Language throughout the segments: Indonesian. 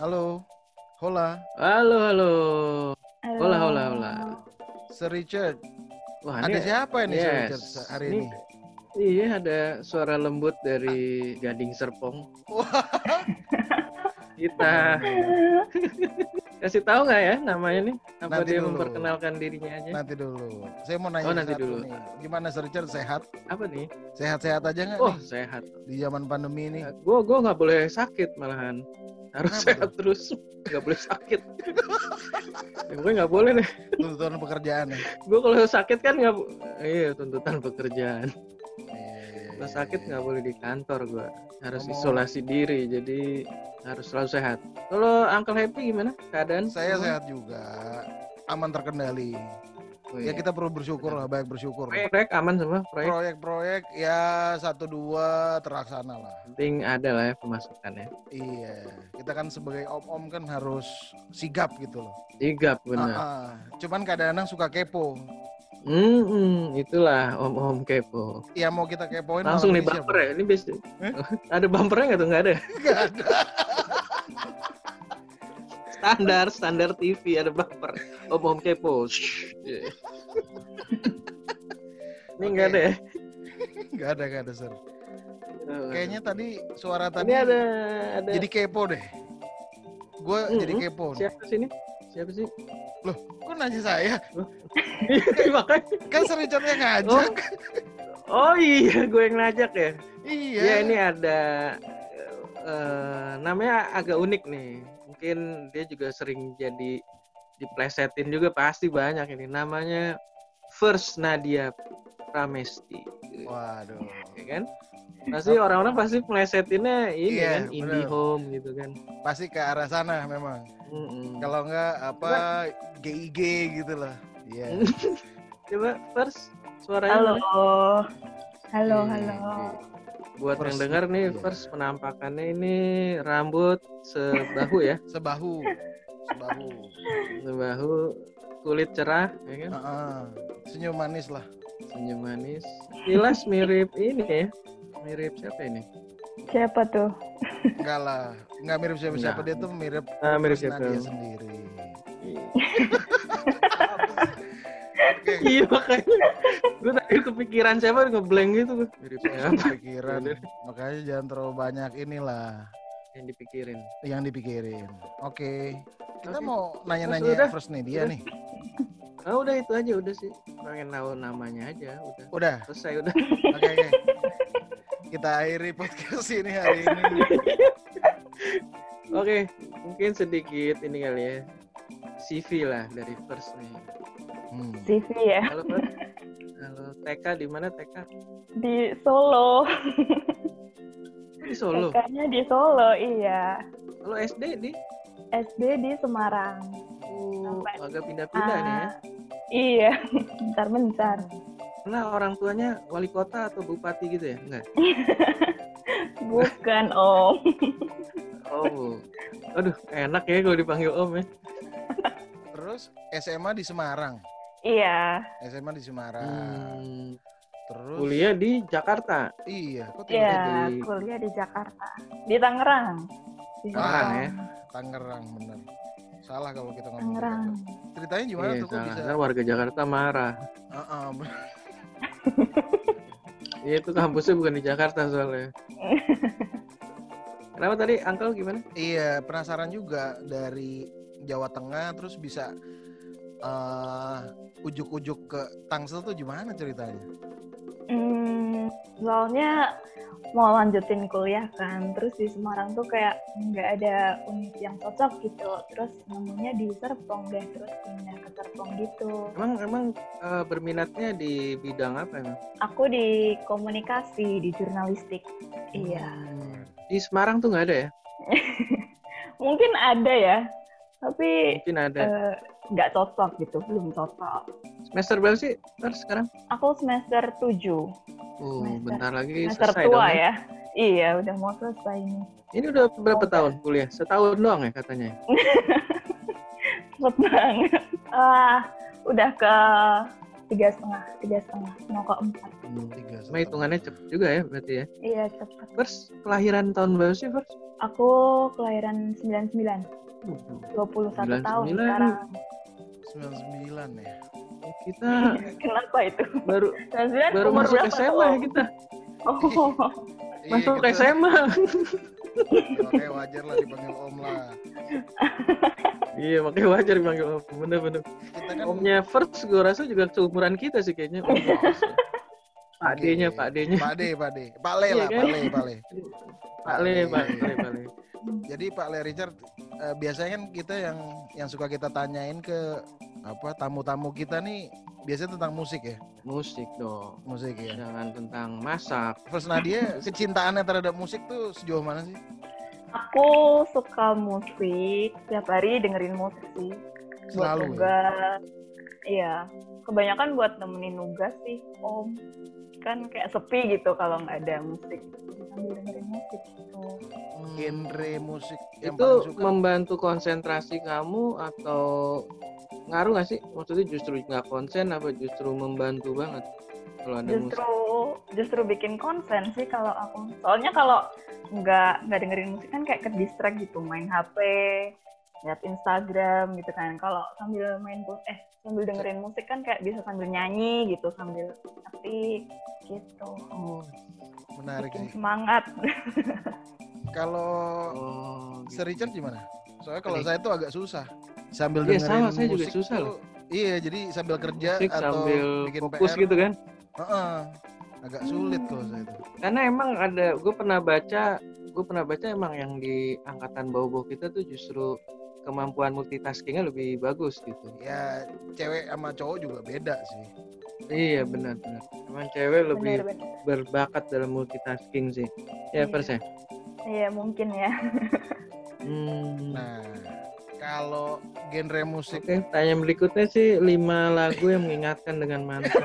Halo. Hola. Halo. Hola. Sir Richard. Wah, ada siapa ini Sir Richard hari ini? Iya, ada suara lembut dari Gading Serpong. Kita kasih tahu nggak ya namanya nih? Apa nanti dia dulu memperkenalkan dirinya aja? Nanti dulu. Saya mau nanya nih. Gimana Sir Richard, sehat? Apa nih? Sehat-sehat aja nggak? Oh, nih? Sehat. Di zaman pandemi ini. Gue nggak boleh sakit malahan. Harus sehat tuh? Terus. Nggak boleh sakit. Ya, gue nggak boleh nih. Tuntutan pekerjaan ya? Gue kalau sakit kan nggak... Iya, tuntutan pekerjaan. Kalau sakit nggak boleh di kantor gue. Harus isolasi diri, jadi... harus selalu sehat. Kalau Uncle Happy gimana keadaan? Saya sehat juga, aman terkendali. Oh, iya. Ya kita perlu bersyukur lah, banyak bersyukur. Proyek aman semua, proyek ya 1-2 terlaksana lah. Penting ada lah ya pemasukannya. Iya, kita kan sebagai om kan harus sigap gitu loh. Sigap benar. Cuman kadang-kadang suka kepo. Itulah om kepo. Iya, mau kita kepoin langsung nih bumper ya. Ini biasa. Ada bumpernya nggak tuh? Nggak ada. Nggak ada. Standar TV ada bumper. Om kepo. Ini nggak ada ya? Nggak ada Sir. Kayaknya tadi suara tadi. Ini ada. Jadi kepo deh. Gue jadi kepo. Siapa sih? Loh, kok nanya saya? Kan Sir Richard yang ngajak. Oh iya, gue yang ngajak ya? Iya. Ya ini ada... namanya agak unik nih. Mungkin dia juga sering jadi diplesetin juga, pasti banyak ini. Namanya First Nadya Pramesti. Waduh. Ya kan? Pasti orang-orang pasti melesetinnya ini kan, indie home gitu kan. Pasti ke arah sana memang. Kalau enggak GIG gitu lah. Iya. Coba First suaranya. Halo. Buat First, yang dengar nih First penampakannya ini rambut sebahu ya. Sebahu kulit cerah ya kan? Senyum manis lah. Kilas mirip ini ya. Mirip siapa ini? Siapa tuh? Enggak lah, enggak mirip siapa-siapa. Dia tuh mirip siapa? Dia sendiri. Iya makanya, gue tadi kepikiran siapa ngeblank gitu gue. Miripnya kepikiran, makanya jangan terlalu banyak inilah. Yang dipikirin. Oke. Kita mau nanya-nanya First Nadya nih. Oh udah itu aja udah sih. Pengen tahu namanya aja udah. Udah. Selesai udah. Oke. Kita akhiri podcast ini hari ini. Oke, mungkin sedikit ini kali ya. CV lah dari First nih. CV ya. Kalau TK di mana TK? Di Solo. Di Solo. TK-nya di Solo, iya. Kalau SD di? SD di Semarang. Agak pindah-pindah nih ya. Iya, bentar. Nah, orang tuanya wali kota atau bupati gitu ya? Enggak? Bukan, Om. Oh. Aduh, enak ya kalau dipanggil Om ya. Terus SMA di Semarang? Iya. SMA di Semarang. Terus? Kuliah di Jakarta? Iya. Iya, kuliah di Jakarta. Di Tangerang. Tangerang ya? Tangerang, benar. Salah kalau kita ngomong Tangerang. Ceritanya gimana tuh? Kok bisa? Warga Jakarta marah. Iya, itu kampusnya bukan di Jakarta soalnya. Kenapa tadi Uncle gimana? Iya, penasaran juga dari Jawa Tengah terus bisa ujuk-ujuk ke Tangsel tuh gimana ceritanya? Soalnya mau lanjutin kuliah kan, terus di Semarang tuh kayak nggak ada univ yang cocok gitu, terus nemunya di Serpong deh, terus pindah ke Serpong gitu. Emang berminatnya di bidang apa emang? Aku di komunikasi, di jurnalistik. Iya. Di Semarang tuh nggak ada ya? Mungkin ada ya, tapi nggak cocok gitu, belum cocok. Semester berapa sih sekarang? Aku semester 7. Bentar lagi selesai dong. Semester tua ya? Iya, udah mau selesai nih. Ini udah berapa tahun kuliah? Setahun doang ya katanya? Cepet banget. Udah ke 3,5 mau ke 4. Cuma hitungannya cepet juga ya berarti ya? Iya cepet. First, kelahiran tahun berapa sih First? Aku kelahiran 99. 21 tahun sekarang. 99 ya? Kita kenapa itu? Baru masuk SMA ya kita. Oh. Masuk ke SMA. Oke, wajar lah dipanggil Om lah. Iya, makanya wajar dipanggil Om. Bener-bener. Kan... Omnya First gue rasa juga seumuran kita sih kayaknya. Om Pak D-nya, Pak D. Pak Le lah, kan? Pak Le. Jadi Pak Le Richard biasanya kan kita yang suka kita tanyain ke apa tamu-tamu kita nih biasanya tentang musik ya? Musik dong. Musik ya? Jangan tentang masak. First Nadya, kecintaannya terhadap musik tuh sejauh mana sih? Aku suka musik, tiap hari dengerin musik sih. Selalu buat ya? Iya. Kebanyakan buat nemenin nugas sih, Om. Kan kayak sepi gitu kalau nggak ada musik. Sambil dengerin musik gitu. Genre musik yang itu paling suka. Membantu konsentrasi kamu atau... Ngaruh nggak sih? Maksudnya justru nggak konsen apa justru membantu banget kalau ada musik? Justru bikin konsen sih kalau aku. Soalnya kalau nggak dengerin musik kan kayak ke-distract gitu, main HP, lihat Instagram gitu kan. Kalau sambil sambil dengerin musik kan kayak bisa sambil nyanyi gitu, sambil aktif gitu. Oh, menarik sih. Semangat. Kalau Sir Richard gimana? Soalnya kalau saya tuh agak susah. Sambil dengerin musik juga susah tuh, loh. Iya, jadi sambil kerja musik, atau sambil bikin fokus PR, gitu kan. Agak sulit kalau saya itu. Karena emang ada, gue pernah baca emang yang di angkatan bawah-bawah kita tuh justru kemampuan multitaskingnya lebih bagus gitu. Ya, cewek sama cowok juga beda sih. Iya, benar. Emang cewek lebih berbakat dalam multitasking sih. Ya, Pers ya? Iya, mungkin ya. Nah, kalau genre musik. Oke, tanya berikutnya sih 5 lagu yang mengingatkan dengan mantan.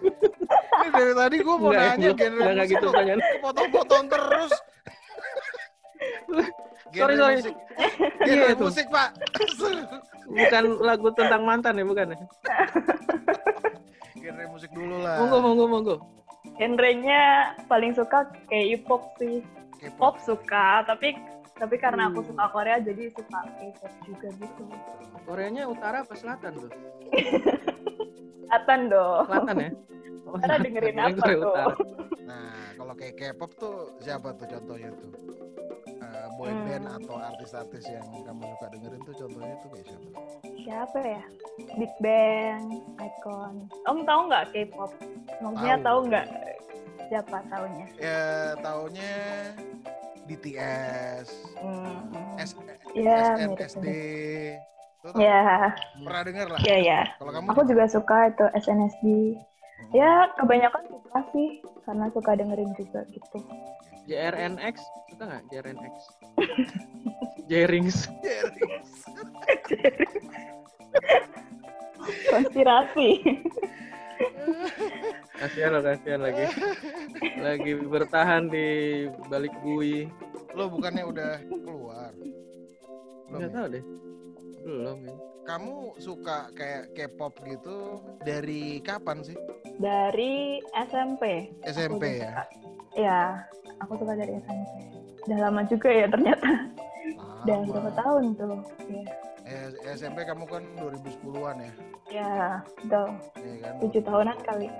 Ini dari tadi gue mau nanya genre musik gitu, potong-potong terus. Sorry. Musik. Genre musik Pak. Bukan lagu tentang mantan ya, bukan ya? Genre musik dulu lah. Monggo. Genrenya paling suka K-pop sih. K-pop suka, tapi karena aku suka Korea jadi suka K-pop juga gitu. Koreanya utara apa selatan tuh? Selatan dong. Selatan ya? Karena dengerin apa tuh? Nah, kalau kayak K-pop tuh siapa tuh contohnya tuh? Boyband atau artis-artis yang kamu suka dengerin tuh contohnya tuh kayak siapa? Siapa ya? Big Bang, iKON. Om tahu nggak K-pop? Maksudnya tahu nggak? Siapa taunya? Ya, taunya... BTS, SNSD, ya. Pernah dengar lah. Iya. Aku juga suka itu SNSD. Ya kebanyakan suka sih, karena suka dengerin juga gitu. JRNX, suka nggak JRNX? Jerings. Konspirasi. Kasihan lagi. Lagi bertahan di balik bui. Lo bukannya udah keluar? Enggak tahu deh. Belum ya. Kamu suka kayak K-pop gitu dari kapan sih? Dari SMP. SMP ya? Iya, aku suka dari SMP. Udah lama juga ya ternyata. Udah berapa tahun tuh? Iya. SMP kamu kan 2010-an ya? Ya, dong. Ya, kan? 7 tahunan kali.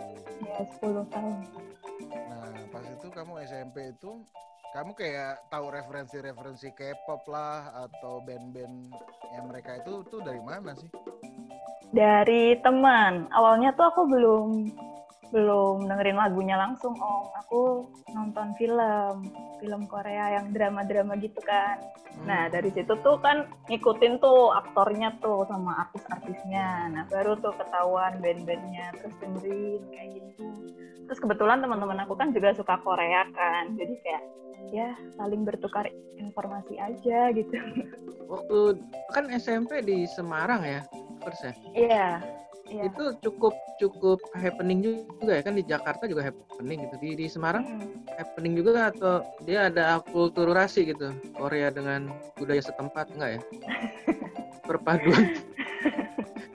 Ya, 10 tahun. Nah, pas itu kamu SMP itu, kamu kayak tahu referensi-referensi K-pop lah, atau band-band yang mereka itu tuh dari mana sih? Dari teman. Awalnya tuh aku belum dengerin lagunya langsung, Om. Aku nonton film Korea yang drama-drama gitu kan. Nah, dari situ tuh kan ngikutin tuh aktornya tuh sama artis-artisnya. Nah, baru tuh ketahuan band-bandnya, terus dengerin kayak gitu. Terus kebetulan teman-teman aku kan juga suka Korea kan. Jadi kayak ya saling bertukar informasi aja gitu. Waktu kan SMP di Semarang ya, Persen? Iya. Ya. Itu cukup happening juga ya kan, di Jakarta juga happening gitu, di Semarang happening juga, atau dia ada akulturasi gitu Korea dengan budaya setempat, enggak ya? Perpaduan.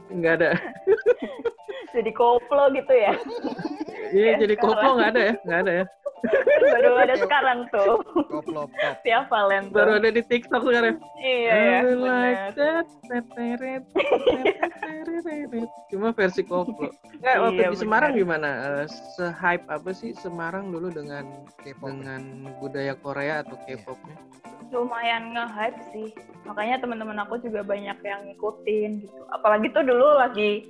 Enggak ada. jadi koplo gitu ya. Iya, jadi koplo nggak ada ya, nggak ada ya. Baru ada sekarang tuh. Koplo pop. Siapa Valen? Baru ada di TikTok sekarang. Iya ya. Like that, teteret, teteret. Cuma versi koplo. Nggak, waktu di Semarang gimana? Se-hype apa sih Semarang dulu dengan K-pop, dengan budaya Korea atau K-popnya? Lumayan nge-hype sih. Makanya teman-teman aku juga banyak yang ngikutin gitu. Apalagi tuh dulu lagi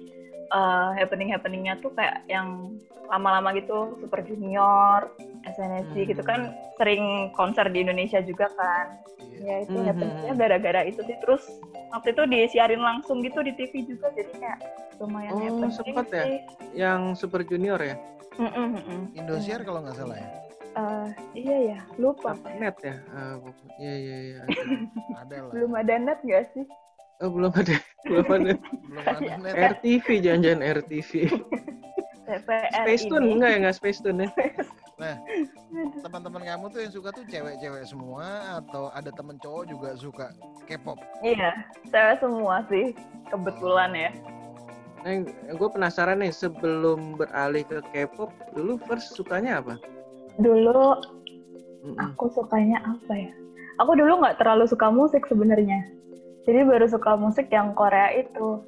happening-happeningnya tuh kayak yang lama-lama gitu, Super Junior, SNSD gitu kan, sering konser di Indonesia juga kan. Ya itu happeningnya gara-gara itu sih. Terus waktu itu disiarin langsung gitu di TV juga, jadi kayak lumayan happening sih. Oh sempat ya? Yang Super Junior ya? Indosiar kalau nggak salah ya? Iya ya, lupa. Net ya? Iya. Ada lah. Belum ada net nggak sih? Oh, belum ada net. RTV, jangan-jangan RTV. Spacetoon enggak Spacetoon ya. Nah, teman-teman kamu tuh yang suka tuh cewek-cewek semua atau ada temen cowok juga suka K-pop? Iya, cewek semua sih kebetulan ya. Nah, gue penasaran nih, sebelum beralih ke K-pop, dulu first sukanya apa? Dulu aku sukanya apa ya? Aku dulu nggak terlalu suka musik sebenarnya. Jadi baru suka musik yang Korea itu.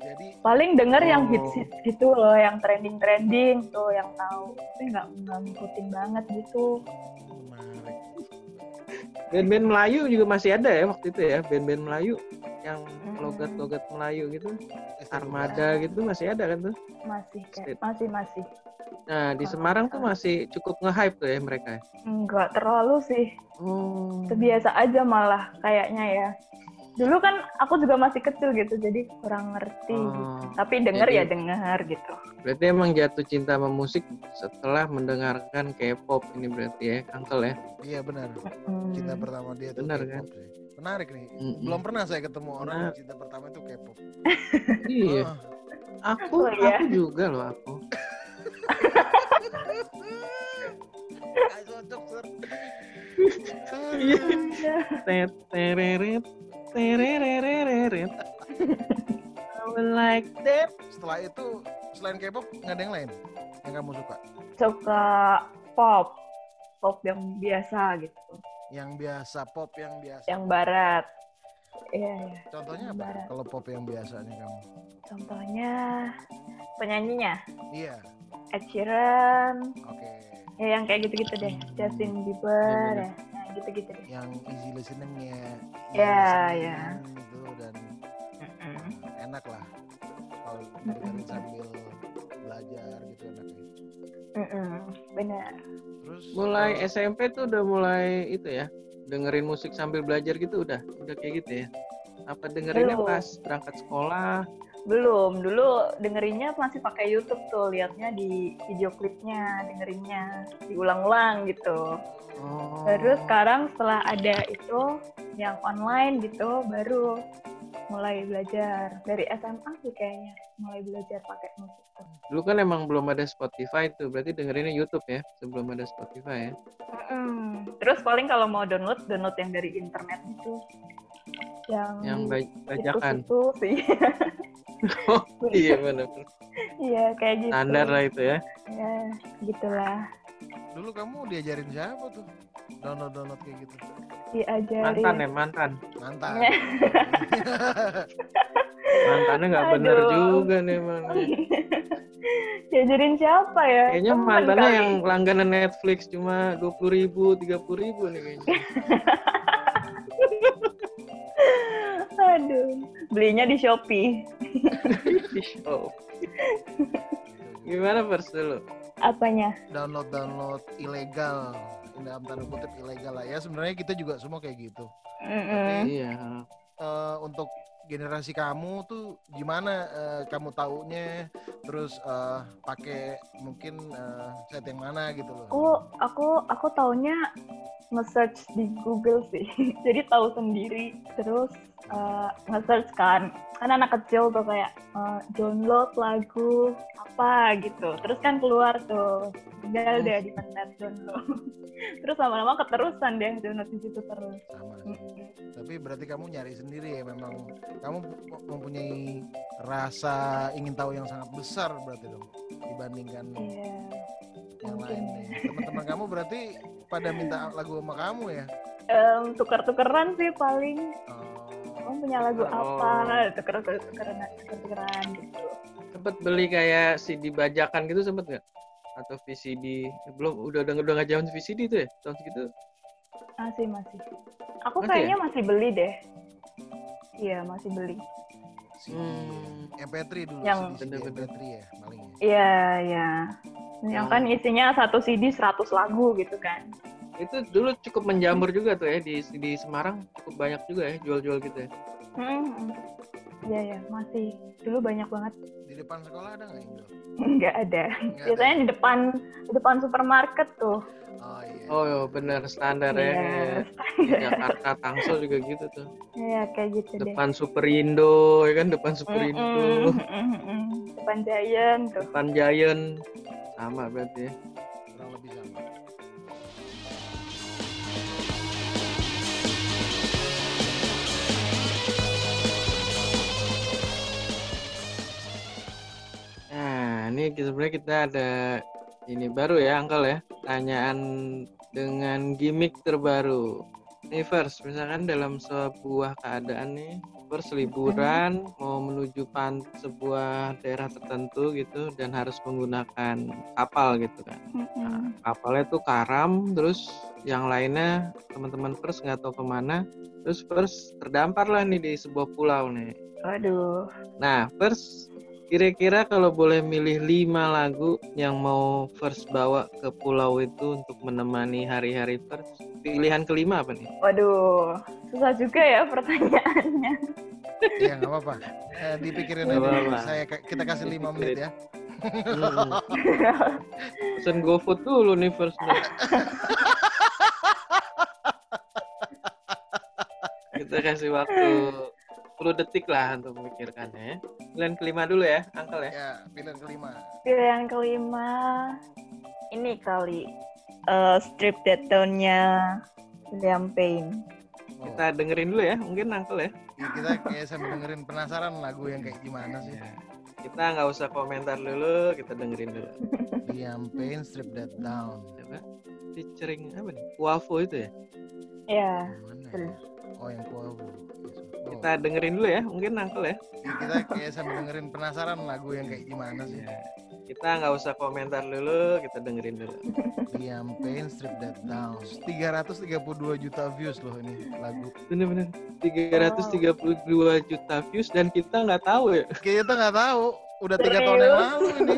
Jadi, paling denger yang hits-hits gitu loh, yang trending-trending tuh, yang tahu. Tapi nggak ngikutin banget gitu. Menarik. Band-band Melayu juga masih ada ya waktu itu ya, band-band Melayu yang logat-logat Melayu gitu, Armada gitu masih ada kan tuh? Masih. Nah, di Semarang tuh masih cukup nge-hype tuh ya mereka? Enggak terlalu sih. Biasa aja malah kayaknya ya. Dulu kan aku juga masih kecil gitu, jadi kurang ngerti gitu. Tapi denger jadi, ya denger gitu. Berarti emang jatuh cinta sama musik setelah mendengarkan K-pop ini berarti ya, Uncle ya? Iya benar. Cinta pertama dia itu benar, K-pop. Kan? Menarik nih. Belum pernah saya ketemu orang yang cinta pertama itu K-pop. Iya. Aku juga loh aku. Tereret. I would like that. Setelah itu, selain K-pop, nggak ada yang lain yang kamu suka? Suka pop yang biasa gitu. Yang biasa. Yang barat. Iya. Contohnya apa? Barat. Kalau pop yang biasa nih kamu? Contohnya penyanyinya. Iya. Ed Sheeran. Oke. Ya yang kayak gitu-gitu deh. Justin Bieber ya. Gitu-gitu deh. Yang easy listening ya. Ya. Itu dan enak lah kalau dengerin sambil belajar gitu enaknya. Benar. Terus mulai SMP tuh udah mulai itu ya, dengerin musik sambil belajar gitu udah kayak gitu ya. Apa dengerinnya pas berangkat sekolah? Belum, dulu dengerinnya masih pakai YouTube tuh, liatnya di video klipnya, dengerinnya diulang-ulang gitu. Terus sekarang setelah ada itu yang online gitu, baru mulai belajar. Dari SMA sih kayaknya mulai belajar pakai musik. Dulu kan emang belum ada Spotify tuh, berarti dengerinnya YouTube ya, sebelum ada Spotify ya. Terus paling kalau mau download yang dari internet itu. Yang bajakan. Itu sih. Oh iya benar. Iya kayak gitu. Standar lah itu ya. Iya gitulah. Dulu kamu diajarin siapa tuh download kayak gitu? Diajarin. Mantan. Mantannya nggak bener juga nih emang. Diajarin siapa ya? Kayaknya temen mantannya kali. Yang langganan Netflix cuma 20.000, 30.000 nih kayaknya. Aduh, belinya di Shopee. Di Shopee. Gimana first dulu? Apanya? Download ilegal. Dalam tanda kutip ilegal lah ya. Sebenarnya kita juga semua kayak gitu. Iya. Untuk generasi kamu tuh gimana kamu taunya? Terus pakai mungkin set yang mana gitu loh? Aku taunya nge-search di Google sih, jadi tahu sendiri. Terus nge-search kan, anak kecil tuh kayak download lagu apa gitu. Terus kan keluar tuh, tinggal deh di internet download. Terus lama-lama keterusan deh download di situ terus. Tapi berarti kamu nyari sendiri ya, memang kamu mempunyai rasa ingin tahu yang sangat besar berarti dong dibandingkan yang lain nih. Teman-teman kamu berarti pada minta lagu sama kamu ya? Tuker-tukeran sih paling. Kamu punya lagu apa? Tuker-tukeran gitu. Sempet beli kayak CD bajakan gitu sempet nggak? Atau VCD? Belum, udah nggak zaman VCD tuh ya? Tahun segitu? Masih. Aku masih kayaknya ya? Masih beli deh. Iya, masih beli. MP3 dulu, CD MP3 ya paling. Iya. Yang kan isinya satu CD 100 lagu gitu kan. Itu dulu cukup menjamur juga tuh ya di Semarang, cukup banyak juga ya jual-jual gitu ya. Iya, masih dulu banyak banget. Di depan sekolah ada nggak itu? Nggak ada. Biasanya ada. Di depan supermarket tuh. Oh iya. Oh benar standar ya. Jakarta Tangsel juga gitu tuh. Iya kayak gitu deh. Depan Superindo ya kan, depan Superindo. Depan Giant tuh. Depan Giant sama berarti ya. Kurang lebih sama. Ini sebenarnya kita ada ini baru ya, Uncle ya. Tanyaan dengan gimmick terbaru. Nih first, misalkan dalam sebuah keadaan nih, first liburan mau menuju sebuah daerah tertentu gitu dan harus menggunakan kapal gitu kan. Nah, kapalnya tuh karam, terus yang lainnya teman-teman first nggak tahu kemana, terus first terdampar lah nih di sebuah pulau nih. Aduh. Nah first, kira-kira kalau boleh milih 5 lagu yang mau first bawa ke pulau itu untuk menemani hari-hari first, pilihan kelima apa nih? Waduh, susah juga ya pertanyaannya. Iya, nggak apa-apa. Dipikirin aja. Kita kasih 5 menit ya. Pesen GoFood dulu nih first. Kita kasih waktu 10 detik lah untuk memikirkannya. Pilihan kelima dulu ya, Uncle ya. Ya, pilihan kelima. Pilihan kelima ini kali Strip That Down-nya Liam Payne. Oh. Kita dengerin dulu ya, mungkin Uncle ya. Ya kita kayak sambil dengerin, penasaran lagu yang kayak gimana sih. Ya. Kita nggak usah komentar dulu, kita dengerin dulu. Liam Payne, Strip That Down. Coba featuring apa nih? Quavo itu ya? Iya. Oh yang Quavo. Kita dengerin dulu ya, mungkin Uncle ya. Kita kayak sambil dengerin, penasaran lagu yang kayak gimana sih. Ya. Kita nggak usah komentar dulu, kita dengerin dulu. Liam Payne, Strip That Down. 332 juta views loh ini lagu. Bener-bener. 332 juta views dan kita nggak tahu ya. Kita nggak tahu. Udah 3 tahun yang lalu ini.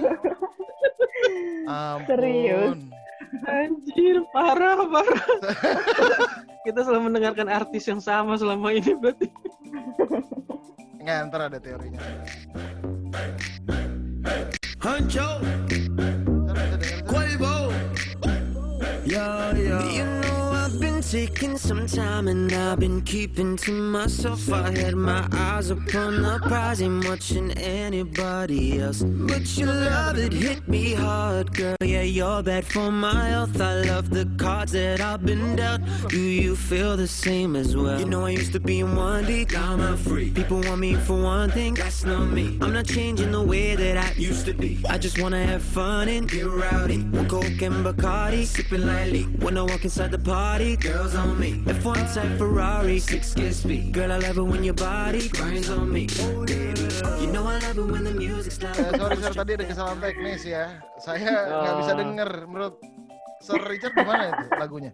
Ampun. Serius. Anjir, parah. Kita selalu mendengarkan artis yang sama selama ini berarti. Enggak, ntar ada teorinya. Hancho, Quavo, yo. You know I've been taking some time and I've been keeping to myself. I had my eyes upon the prize, ain't watching anybody else. But your love, it hit me hard, girl. Yeah, you're bad for my health. I love the cards that I've been dealt. Do you feel the same as well? You know I used to be in one league, now I'm a freak. People want me for one thing, that's not me. I'm not changing the way that I used to be. I just wanna have fun and get rowdy. One Coke and Bacardi, sipping lightly. When I walk inside the party, girls on me. F1 type Ferrari, 6 kiss speed. Girl, I love it when your body grinds on me. You know I love it when the music's loud. Sorry sir, tadi ada kesalahan teknis ya. Saya nggak bisa denger, menurut Sir Richard gimana itu lagunya?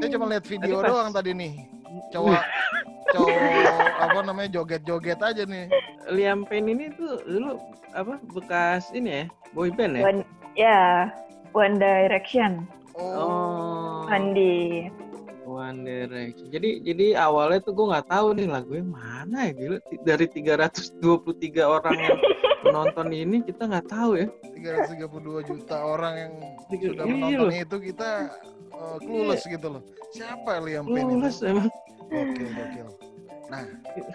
Saya cuma lihat video doang tadi nih. Cowok apa namanya joget-joget aja nih. Liam Payne ini tuh dulu apa bekas ini ya, boy band ya? One Direction. Oh. Andi. One Direction. Jadi awalnya tuh gue nggak tahu nih lagunya mana ya, gila. Dari 323 orang yang menonton ini kita nggak tahu ya. 332 juta orang yang sudah menonton itu, kita clueless gitu loh. Siapa Liam Payne? Clueless emang. Oke, oke. Nah,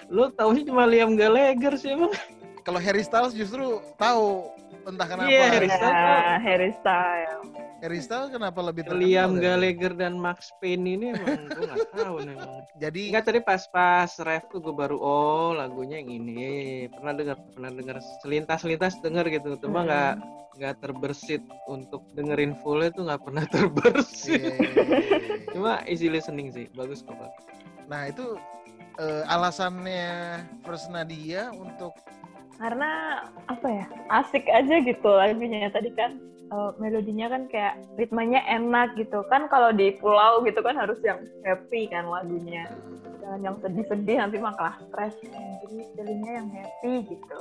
lo tahu sih cuma Liam Gallagher sih emang. Kalau Harry Styles justru tahu entah kenapa. Iya, Harry Styles. Harry Styles kenapa lebih terkenal? Liam Gallagher dan Max Payne ini emang gue nggak tahu emang. Jadi nggak, tadi pas ref tuh gue baru lagunya yang ini pernah dengar selintas dengar gitu, cuma nggak terbersit untuk dengerin fullnya tuh nggak pernah terbersit. Cuma easy listening sih, bagus kok. Nah itu alasannya First Nadya untuk karena apa ya, asik aja gitu lagunya tadi kan. Melodinya kan kayak ritmenya enak gitu kan, kalau di pulau gitu kan harus yang happy kan lagunya, jangan yang sedih-sedih nanti malah stres. Jadi jadinya yang happy gitu.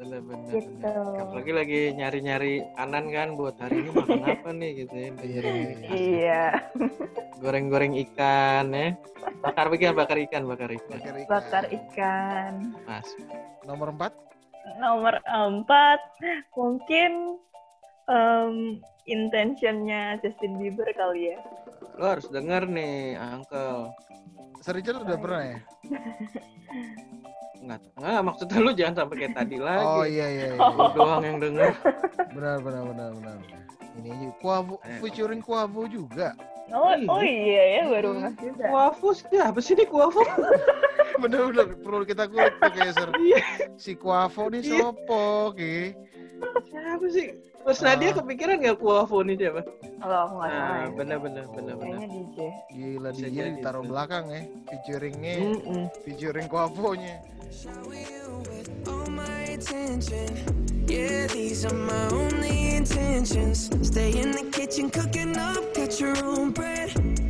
Benar-benar. Gitu. Apalagi lagi nyari-nyari Anan kan buat hari ini makan apa nih gitu ya. Iya. Goreng-goreng ikan ya. Bakar ikan. Mas. Nomor 4 mungkin intentionnya Justin Bieber kali ya. Lo harus denger nih, Uncle. Sir Richard udah pernah ya? Nggak, maksudnya lu jangan sampai kayak tadi lagi. Oh iya. Lu doang yang denger. Benar. Ini Quavo, featuring Quavo juga. Oh iya ya, baru ngasih. Quavo siapa sih ini Quavo? Bener-bener, perlu kita kulik pakai Sir. Si Quavo nih sopo, oke. Siapa sih? Terus Nadya kepikiran nggak Quavo nih siapa? Kalau aku nggak tahu. Bener. Kayaknya DJ. Gila, DJ ditaruh belakang ya, featuringnya, featuring Quavo-nya. Yeah, these are my only intentions. Stay in the kitchen, cooking up, get your own bread.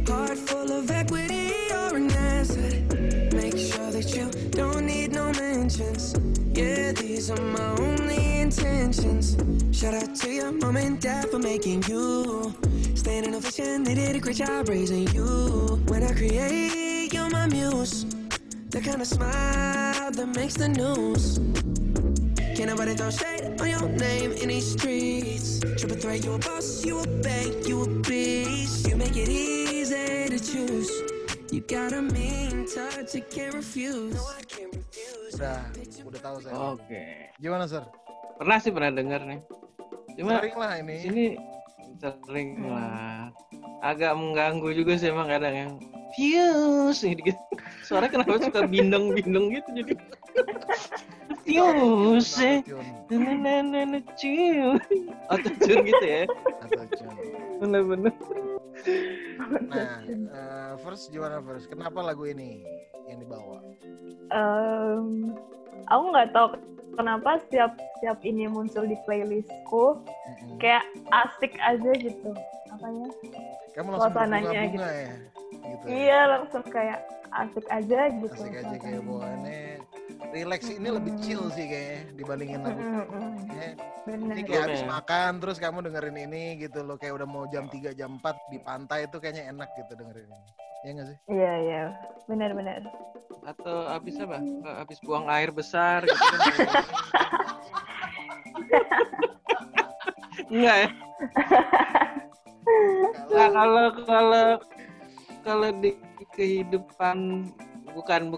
Heart full of equity or an asset. Make sure that you don't need no mentions. Yeah, these are my only intentions. Shout out to your mom and dad for making you. Staying in a vision, they did a great job raising you. When I create, you're my muse. The kind of smile that makes the news. Can't nobody throw shade on your name in these streets. Triple threat, you a boss, you a bank, you a beast. You make it easy to choose. You got a mean touch, you can't refuse. No, I can't refuse. Udah tahu saya. Oke. Gimana, Sir? Pernah dengar nih. Cuma sering lah ini. Sini sering lah. Agak mengganggu juga sih emang kadang yang fuse gitu. Suaranya kenapa suka bindeng-bindeng gitu jadi. Fuse, cium, autotune gitu ya. Bener-bener. Nah, first, kenapa lagu ini yang dibawa? Aku nggak tahu kenapa setiap ini muncul di playlistku, kayak asik aja gitu. Apanya? Kamu langsung bunga-bunga gitu. Ya? Gitu. Iya, langsung kayak asik aja gitu. Asik aja kayak bawaannya. Relax ini lebih chill sih kayaknya dibandingin lagu. Ini kayak habis makan terus kamu dengerin ini gitu loh, kayak udah mau jam 3 jam 4 di pantai itu kayaknya enak gitu dengerin ini. Iya enggak sih? Iya. Benar. Atau habis apa? Habis buang air besar gitu. Enggak ya? Kalau di kehidupan bukan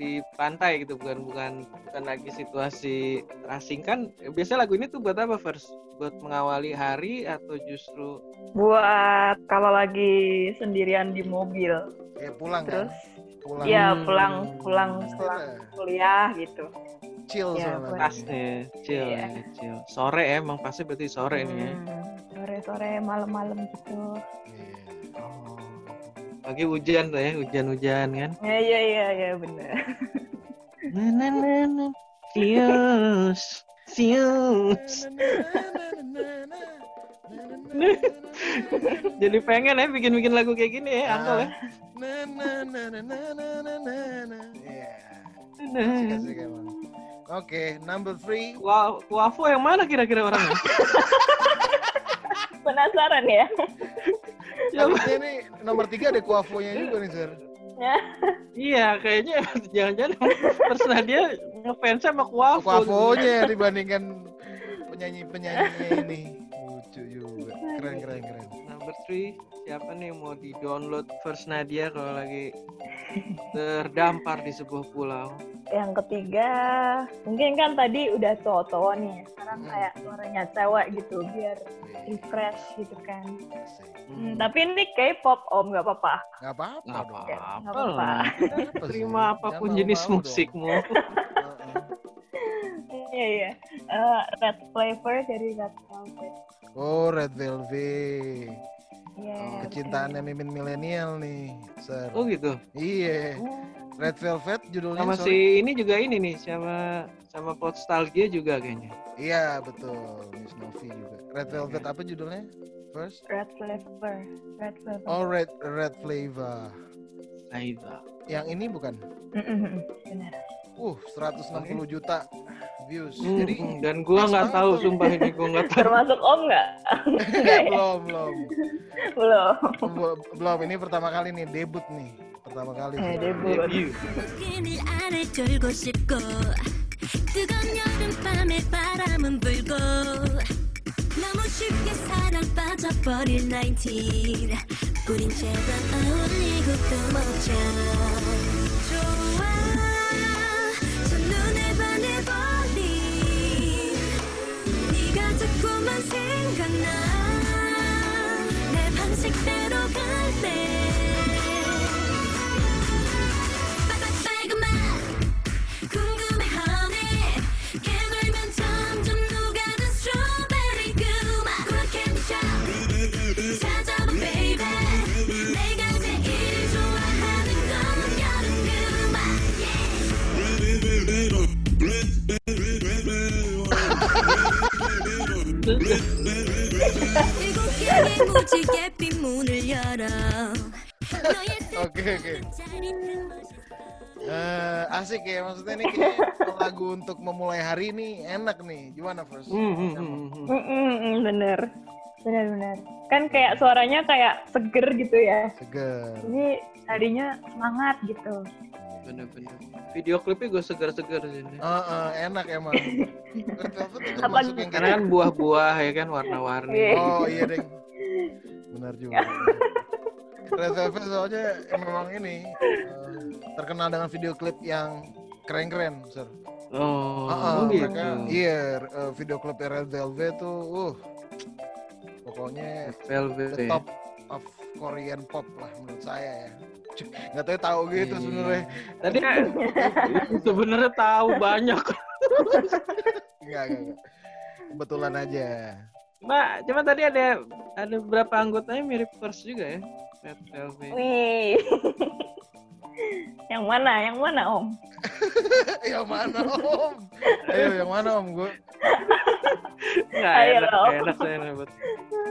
di pantai gitu, bukan lagi situasi asing kan, biasanya lagu ini tuh buat apa first? Buat mengawali hari atau justru buat kalau lagi sendirian di mobil ya pulang terus kan? pulang kuliah gitu, chill ya, soalnya pasti chill yeah. Ya, chill sore ya, emang pasti berarti sore ini ya, sore malam-malam gitu yeah. Pagi hujan tuh ya, hujan-hujan kan? Iya, benar. Nananana, fius. Jadi pengen ya bikin lagu kayak gini ya, Uncle ya. Nananana. Iya. Oke, number 3. Quavo yang mana kira-kira orangnya? Penasaran ya? Habisnya ini nomor 3 ada Quavo-nya juga nih, Sir. Iya, kayaknya jangan-jangan First Nadya ngefans sama Quavo. Quavo-nya dibandingkan penyanyi-penyanyinya ini. Lucu juga. Keren. Anniversary. Siapa nih mau di download first Nadya kalau lagi terdampar di sebuah pulau? Yang ketiga, mungkin kan tadi udah cowok-cowok nih, sekarang kayak suaranya cewek gitu, biar refresh gitu kan. Tapi ini K-pop om, gak apa-apa. Gak apa-apa. Gak apa-apa. Terima apapun jenis musikmu. Iya. Red Flavor dari Red Velvet. Oh, Red Velvet. Yeah, kecintaannya okay. Mimin milenial nih, Sir. Oh gitu? Iya. Red Velvet judulnya. Sama si ini juga ini nih, sama Podstalgia juga kayaknya. Iya, betul. Miss Novi juga. Red Velvet apa judulnya? First? Red Flavor. Oh, Red Flavor. Aida. Yang ini bukan? Benar. 160 juta views. Jadi dan gua enggak tahu sumpah ini gua enggak tahu. Termasuk om enggak? Belum. Ini pertama kali nih debut nih. Debut. Oke. Asik ya, maksudnya ini lagu untuk memulai hari ini enak nih. Gimana first? Bener. Kan kayak suaranya kayak seger gitu ya. Seger. Jadi tadinya semangat gitu. Bener. Video klipnya gue seger-seger sih. Enak emang. Karena kan buah-buah ya kan, warna-warni. Oh iya deh. Benar juga. Red Velvet soalnya memang ini terkenal dengan video klip yang keren-keren, Sir. Gitu. Iya, video klip Red Velvet tuh, pokoknya the top of Korean pop lah menurut saya ya. Nggak tahu gitu sebenarnya. Tadi sebenarnya tahu banyak. Enggak. Kebetulan aja. Cuma tadi ada berapa anggotanya mirip first juga ya. Red Velvet. Wih. Yang mana, Om? Yang mana, Om? Gue. Enggak enak saya nebut.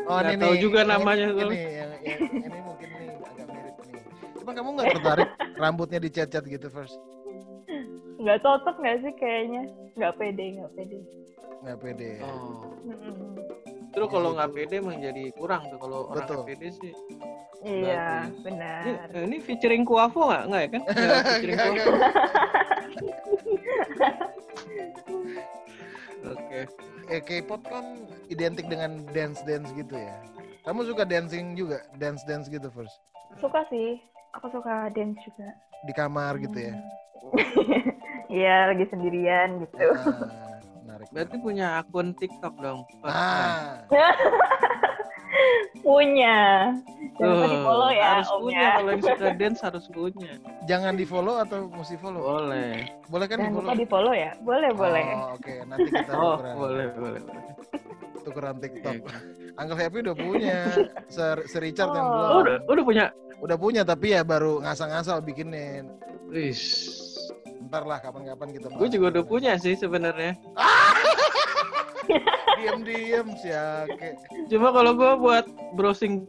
Oh, nggak ini tahu juga namanya tuh. Ini mungkin nih agak mirip nih. Cuma kamu enggak tertarik rambutnya dicet-cet gitu first? Enggak cocok enggak sih kayaknya? Enggak pede. Oh. Terus kalau nggak pede emang jadi kurang tuh kalau orang nggak pede sih. Iya, benar. Ini featuring Quavo nggak ya kan? Featuring Quavo. Oke. K-pop kan identik dengan dance gitu ya. Kamu suka dancing juga, dance gitu first? Suka sih, aku suka dance juga. Di kamar gitu ya? Iya, lagi sendirian gitu. Berarti punya akun TikTok dong. Punya. Jangan di-follow ya. Harus punya kalau yang suka dance harus punya. Jangan di-follow atau mesti follow? Boleh kan di-follow? Jangan di-follow ya? Boleh. Oke. Nanti kita tukeran. Boleh. Tukeran TikTok. Uncle Happy udah punya. Sir Richard yang belum. Udah punya? Udah punya tapi ya baru ngasal-ngasal bikinin. Wih. Ntar lah kapan-kapan kita bahas. Gue juga udah punya sih sebenarnya. Diam-diam sih ya. Cuma kalau gue buat browsing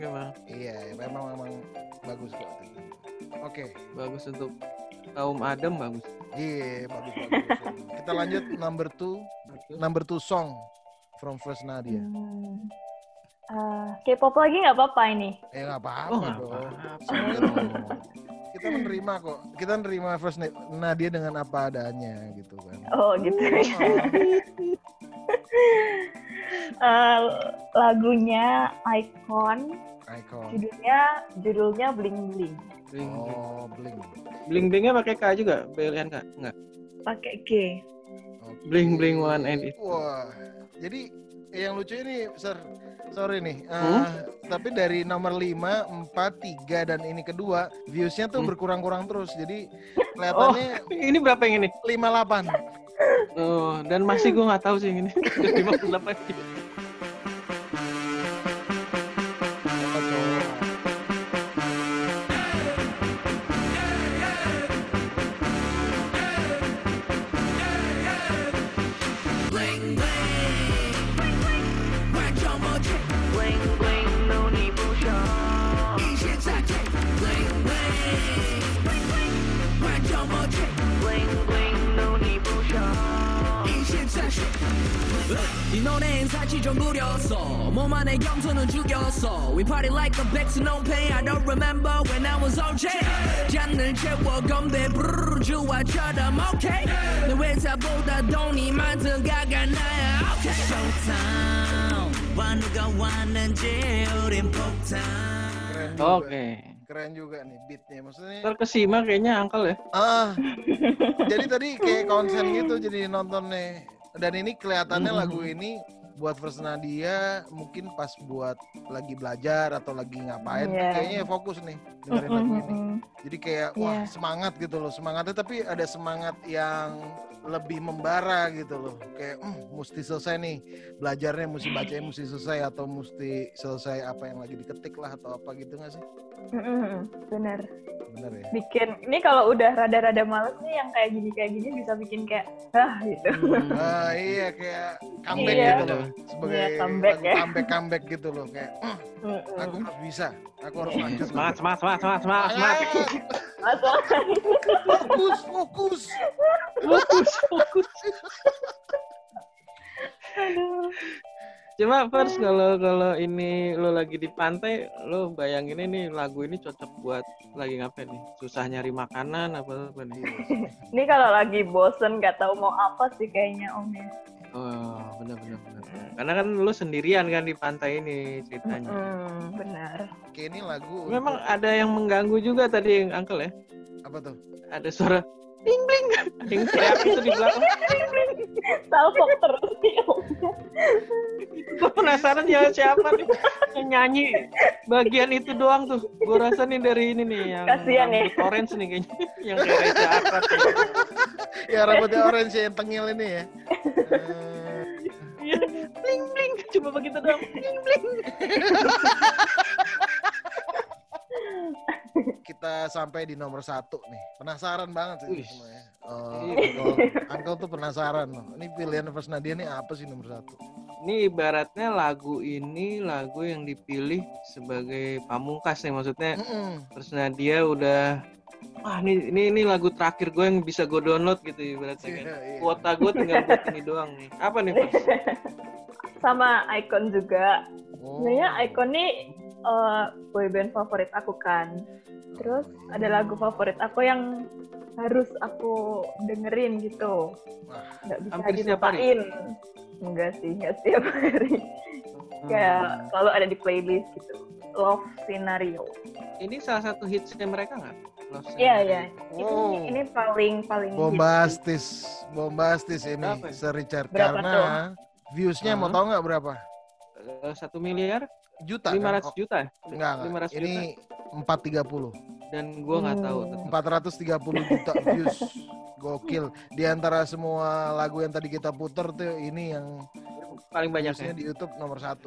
memang. Iya, memang bagus kok. Oke. Bagus untuk kaum adem bagus. Iya, bagus. Kita lanjut number 2 song from first Nadya. K-pop lagi nggak apa-apa ini? Nggak apa-apa dong. Kita menerima kok. Kita menerima first Nadya dengan apa adanya gitu kan. Oh gitu. lagunya iKON. Judulnya Bling Bling. Oh, Bling. Bling Blingnya pakai K juga, pilihan K? Enggak. Pakai G. Okay. Bling Bling One and It. Wah. Jadi yang lucu ini, Sir, sorry nih, tapi dari nomor 5, 4, 3, dan ini kedua, views-nya tuh berkurang-kurang terus, jadi kelihatannya... Oh, ini berapa yang ini? 58. Oh, dan masih gue nggak tahu sih yang ini, 58. 너네 인사치 좀 부렸어 몸안에 경선은 죽였어 We party like the blacks no pain I don't remember when I was OJ 잔을 채워 건배 브르르 주화처럼 okay 내 회사보다 돈이 많은 가가 나야 okay Showtime 와 누가 왔는지 우린 폭탄 오케이 keren juga nih beatnya, maksudnya terkesima kayaknya Uncle ya jadi tadi kayak konsen gitu jadi nontonnya. Dan ini kelihatannya lagu ini buat versi Nadya mungkin pas buat lagi belajar atau lagi ngapain kayaknya fokus nih dengerin lagu ini. Jadi kayak wah semangat gitu loh, semangatnya tapi ada semangat yang lebih membara gitu loh. Kayak mesti selesai nih belajarnya, mesti bacanya mesti selesai atau mesti selesai apa yang lagi diketik lah atau apa gitu nggak sih? Bener. Bener ya. Bikin ini kalau udah rada-rada males nih yang kayak gini bisa bikin kayak gitu. Iya kayak comeback gitu loh. Sebagai comeback gitu loh kayak aku harus bisa. Aku harus lanjut. Semangat. Fokus. Aduh. Coba first kalau ini lo lagi di pantai, lo bayangin ini lagu ini cocok buat lagi ngapain nih? Susah nyari makanan apa nih? Ini kalau lagi bosen nggak tahu mau apa sih kayaknya Omnya. Oh benar. Karena kan lo sendirian kan di pantai ini ceritanya. Benar. Oke ini lagu. Memang ada yang mengganggu juga tadi yang Uncle ya? Apa tuh? Ada suara bling bling yang teriak itu di belakang. Salfok terus nih Omnya. Gue penasaran siapa nih yang nyanyi bagian itu doang tuh. Gue rasa nih dari ini nih yang orange nih kayaknya. Yang kayak Reza Arad nih. Ya rambutnya orange yang tengil ini ya. Bling-bling. Coba begitu doang. Bling-bling. Kita sampai di nomor 1 nih. Penasaran banget sih semuanya. Uncle tuh penasaran loh. Ini pilihan versi Nadya nih apa sih nomor 1? Ini ibaratnya lagu ini lagu yang dipilih sebagai pamungkas nih maksudnya. Versi Nadya udah ini lagu terakhir gue yang bisa gue download gitu ibaratnya kan. Kuota gue tinggal buat ini doang nih. Apa nih versi? Sama iKON juga. Sebenarnya iKON nih boyband favorit aku kan. Terus ada lagu favorit aku yang harus aku dengerin gitu. Nggak bisa dilupain. Nggak setiap hari. Kayak selalu ada di playlist gitu. Love Scenario. Ini salah satu hitsnya mereka nggak? Iya. Ini paling bombastis ini Sir Richard. Berapa karena tuh? Viewsnya mau tau nggak berapa? 1 miliar? Juta 500 kan? Juta? Enggak. 500 ini juta. 430. Dan gue gak tahu. 430 juta views. Gokil. Di antara semua lagu yang tadi kita puter tuh ini yang paling banyak ya? Di YouTube nomor 1.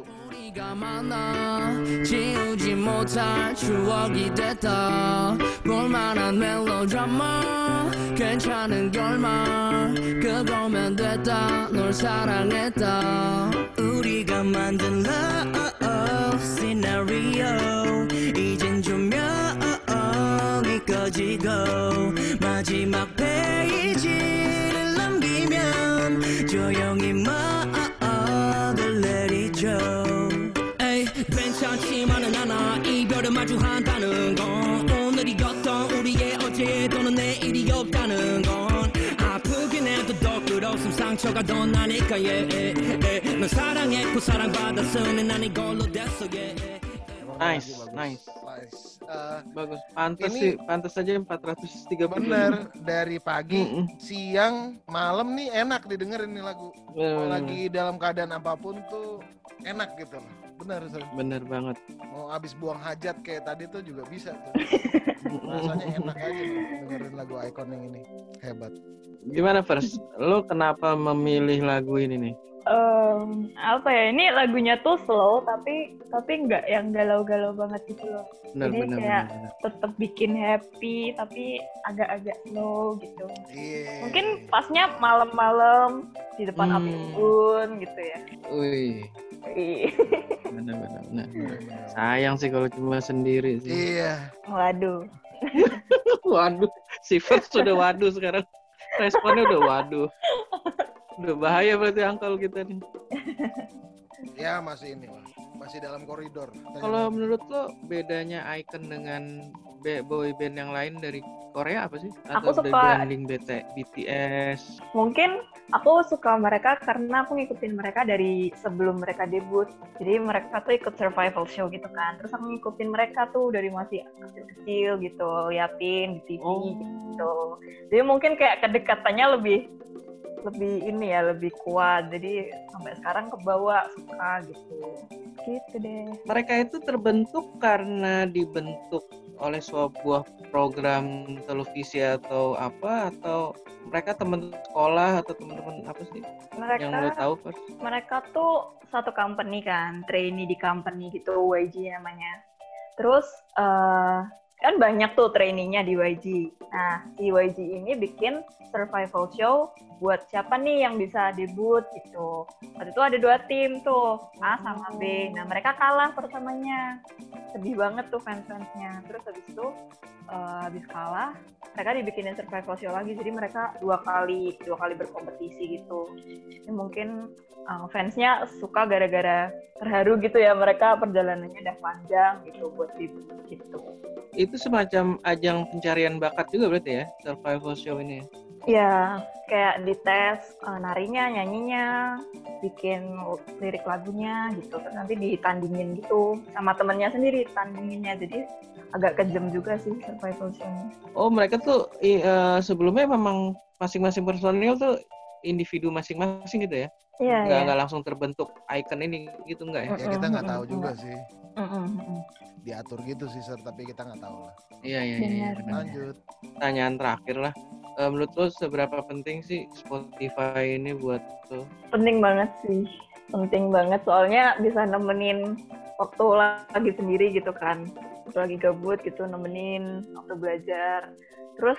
Nice. Bagus. Pantes ini, sih, pantes aja 430. Bener, dari pagi, siang, malam nih enak didengerin nih lagu. Mau lagi dalam keadaan apapun tuh enak gitu loh. Bener, Sir. Bener banget. Mau abis buang hajat kayak tadi tuh juga bisa tuh. Rasanya enak aja nih, dengerin lagu iKON yang ini. Hebat. Gimana First? Lo kenapa memilih lagu ini nih? Apa ya, ini lagunya tuh slow tapi nggak yang galau-galau banget gitu loh. Jadi tetap bikin happy tapi agak-agak slow gitu. Yeah. Mungkin pasnya malam-malam di depan api unggun gitu ya. Wih. Benar-benar. Sayang sih kalau cuma sendiri sih. Iya. Yeah. Waduh. Waduh. Si First sudah waduh sekarang. Responnya udah waduh. Udah bahaya berarti angkal kita nih. Ya masih ini lah, masih dalam koridor. Kalau menurut lo bedanya iKON dengan boy band yang lain dari Korea apa sih? Atau aku suka BTS? Mungkin aku suka mereka karena aku ngikutin mereka dari sebelum mereka debut. Jadi mereka tuh ikut survival show gitu kan. Terus aku ngikutin mereka tuh dari masih kecil-kecil gitu, liatin di TV gitu. Jadi mungkin kayak kedekatannya lebih ini ya, lebih kuat, jadi sampai sekarang kebawa suka gitu deh. Mereka itu terbentuk karena dibentuk oleh sebuah program televisi atau apa, atau mereka teman sekolah atau teman-teman apa sih mereka, yang lo tahu First? Mereka tuh satu company kan, trainee di company gitu, YG namanya. Terus kan banyak tuh trainee-nya di YG. Nah, si YG ini bikin survival show buat siapa nih yang bisa debut gitu. Waktu itu ada 2 tim tuh, A sama B. Nah, mereka kalah pertamanya. Sedih banget tuh fans-fansnya. Terus habis itu, habis kalah, mereka dibikinin survival show lagi. Jadi mereka 2 kali berkompetisi gitu. Ini mungkin fansnya suka gara-gara terharu gitu ya. Mereka perjalanannya udah panjang gitu buat debut gitu. Itu semacam ajang pencarian bakat juga berarti ya, survival show ini? Ya, kayak dites narinya, nyanyinya, bikin lirik lagunya gitu. Terus nanti ditandingin gitu sama temennya sendiri tandinginnya. Jadi agak kejam juga sih survival show-nya. Oh, mereka tuh sebelumnya memang masing-masing personil tuh individu masing-masing gitu ya? Iya, yeah, nggak langsung terbentuk iKON ini gitu nggak ya? Ya kita nggak tahu juga sih. Diatur gitu sih Sir, tapi kita nggak tahu lah. Iya. Lanjut. Tanyaan terakhir lah. Menurut lo seberapa penting sih Spotify ini buat lo? Penting banget sih. Penting banget soalnya bisa nemenin waktu lagi sendiri gitu kan. Waktu lagi gabut gitu, nemenin waktu belajar. Terus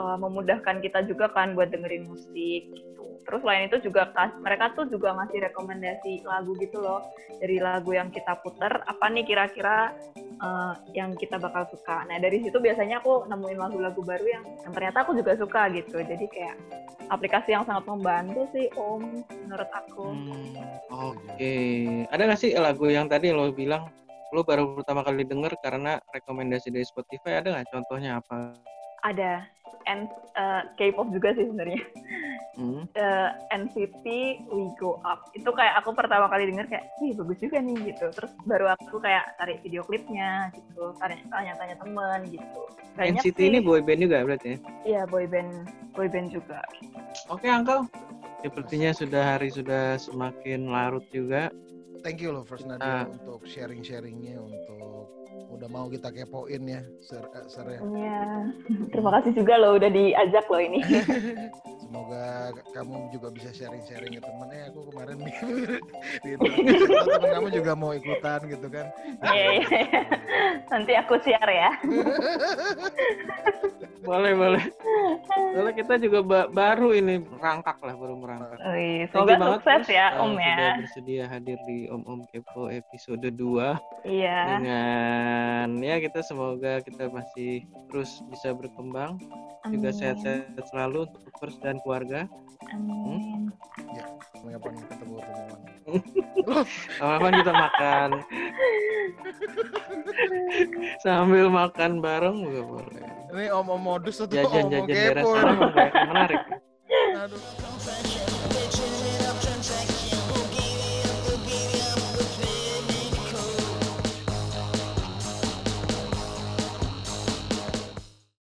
memudahkan kita juga kan buat dengerin musik gitu. Terus lain itu juga mereka tuh juga ngasih rekomendasi lagu gitu loh. Dari lagu yang kita puter, apa nih kira-kira yang kita bakal suka. Nah dari situ biasanya aku nemuin lagu-lagu baru yang ternyata aku juga suka gitu. Jadi kayak aplikasi yang sangat membantu sih Om, menurut aku. Oke. Ada gak sih lagu yang tadi lo bilang lo baru pertama kali denger karena rekomendasi dari Spotify, ada gak contohnya apa? Ada. K-pop juga sih sebenarnya. NCT We Go Up. Itu kayak aku pertama kali denger kayak, "Wih, bagus juga nih." gitu. Terus baru aku kayak cari video klipnya gitu, tanya-tanya temen gitu. Banyak NCT sih. Ini boyband juga berarti ya? Iya, boyband juga. Oke, Uncle. Sepertinya sudah semakin larut juga. Thank you loh First Nadya untuk sharing-sharingnya, untuk udah mau kita kepoin ya, Sir ya. Iya, terima kasih juga loh udah diajak loh ini. Semoga kamu juga bisa sharing-sharing ke temennya. Aku kemarin gitu. Temen kamu juga mau ikutan gitu kan. Iya. Nanti aku share ya. Boleh kita juga baru ini merangkak lah, baru merangkak. Wih, semoga sukses banget, ya Om ya. Sudah bersedia hadir di Om Kepo episode 2. Iya. Dengan ya kita semoga kita masih terus bisa berkembang. Amin. Juga sehat-sehat selalu untuk First dan keluarga. Amin. Ya, kapan ketemu teman-teman? Kapan kita makan? Sambil makan bareng juga boleh. Ini om-om modus atau om-om kepo? Jajan-jajan beres. Menarik. Aduh.